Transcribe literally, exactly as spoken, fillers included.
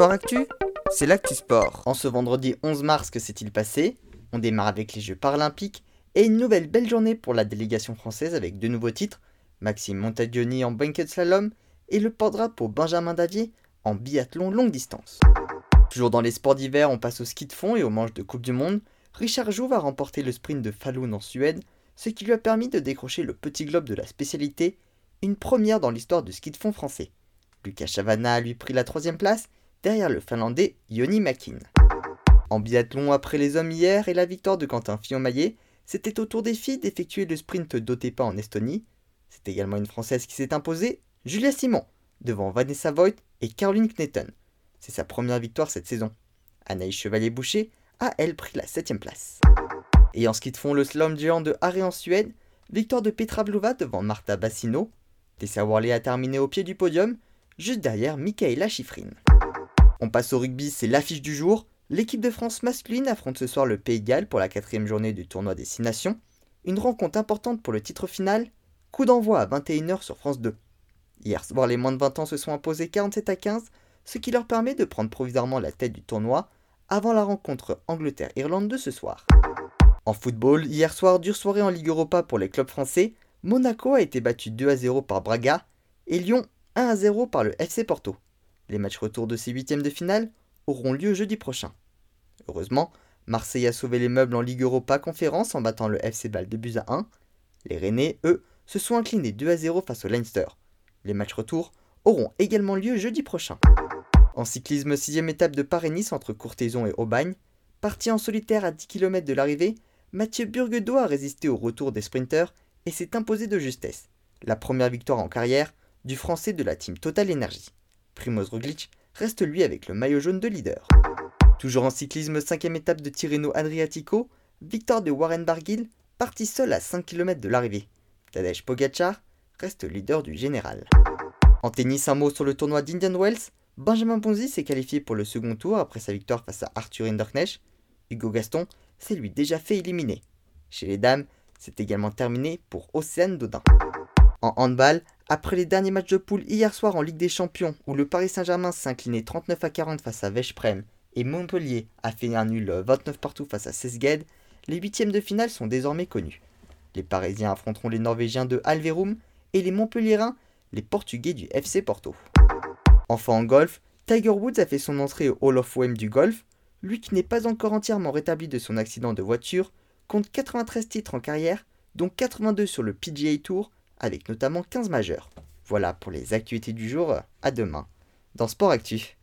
Sport Actu, c'est l'actu sport. En ce vendredi onze mars, que s'est-il passé? On démarre avec les Jeux Paralympiques et une nouvelle belle journée pour la délégation française avec deux nouveaux titres, Maxime Montagioni en banquet de slalom et le porte-drapeau Benjamin Davier en biathlon longue distance. Toujours dans les sports d'hiver, on passe au ski de fond et aux manches de Coupe du Monde. Richard Jouve a remporté le sprint de Falun en Suède, ce qui lui a permis de décrocher le petit globe de la spécialité, une première dans l'histoire du ski de fond français. Lucas Chavana a lui pris la troisième place, derrière le Finlandais Yoni Makin. En biathlon, après les hommes hier et la victoire de Quentin Fillon-Maillet, c'était au tour des filles d'effectuer le sprint d'Otepa en Estonie. C'est également une Française qui s'est imposée, Julia Simon, devant Vanessa Voigt et Caroline Kneton. C'est sa première victoire cette saison. Anaïs Chevalier-Boucher a, elle, pris la septième place. Et en ski de fond, le slalom géant de Åre en Suède, victoire de Petra Vlhová devant Marta Bassino. Tessa Worley a terminé au pied du podium, juste derrière Mikaela Schifrin. On passe au rugby, c'est l'affiche du jour. L'équipe de France masculine affronte ce soir le Pays de Galles pour la quatrième journée du tournoi des six nations. Une rencontre importante pour le titre final, coup d'envoi à vingt et une heures sur France deux. Hier soir, les moins de vingt ans se sont imposés quarante-sept à quinze, ce qui leur permet de prendre provisoirement la tête du tournoi avant la rencontre Angleterre-Irlande de ce soir. En football, hier soir, dure soirée en Ligue Europa pour les clubs français, Monaco a été battu deux à zéro par Braga et Lyon un à zéro par le F C Porto. Les matchs retour de ces huitièmes de finale auront lieu jeudi prochain. Heureusement, Marseille a sauvé les meubles en Ligue Europa Conférence en battant le F C Ball de Busan un. Les Rennais, eux, se sont inclinés deux à zéro face au Leinster. Les matchs retour auront également lieu jeudi prochain. En cyclisme, sixième étape de Paris-Nice entre Courtaison et Aubagne. Parti en solitaire à dix kilomètres de l'arrivée, Mathieu Burgedo a résisté au retour des sprinteurs et s'est imposé de justesse. La première victoire en carrière du Français de la team Total Energy. Primoz Roglic reste lui avec le maillot jaune de leader. Toujours en cyclisme, cinquième étape de Tirreno-Adriatico, victoire de Warren Barguil, parti seul à cinq kilomètres de l'arrivée. Tadej Pogacar reste leader du général. En tennis, un mot sur le tournoi d'Indian Wells. Benjamin Bonzi s'est qualifié pour le second tour après sa victoire face à Arthur Rinderknech. Hugo Gaston s'est lui déjà fait éliminer. Chez les dames, c'est également terminé pour Océane Dodin. En handball, après les derniers matchs de poule hier soir en Ligue des Champions, où le Paris Saint-Germain s'est incliné trente-neuf à quarante face à Veszprém et Montpellier a fait un nul vingt-neuf partout face à Szeged, les huitièmes de finale sont désormais connus. Les Parisiens affronteront les Norvégiens de Alverum et les Montpelliérains, les Portugais du F C Porto. Enfin en golf, Tiger Woods a fait son entrée au Hall of Fame du golf. Lui qui n'est pas encore entièrement rétabli de son accident de voiture, compte quatre-vingt-treize titres en carrière, dont quatre-vingt-deux sur le P G A Tour, avec notamment quinze majeurs. Voilà pour les actualités du jour, à demain dans Sport Actu.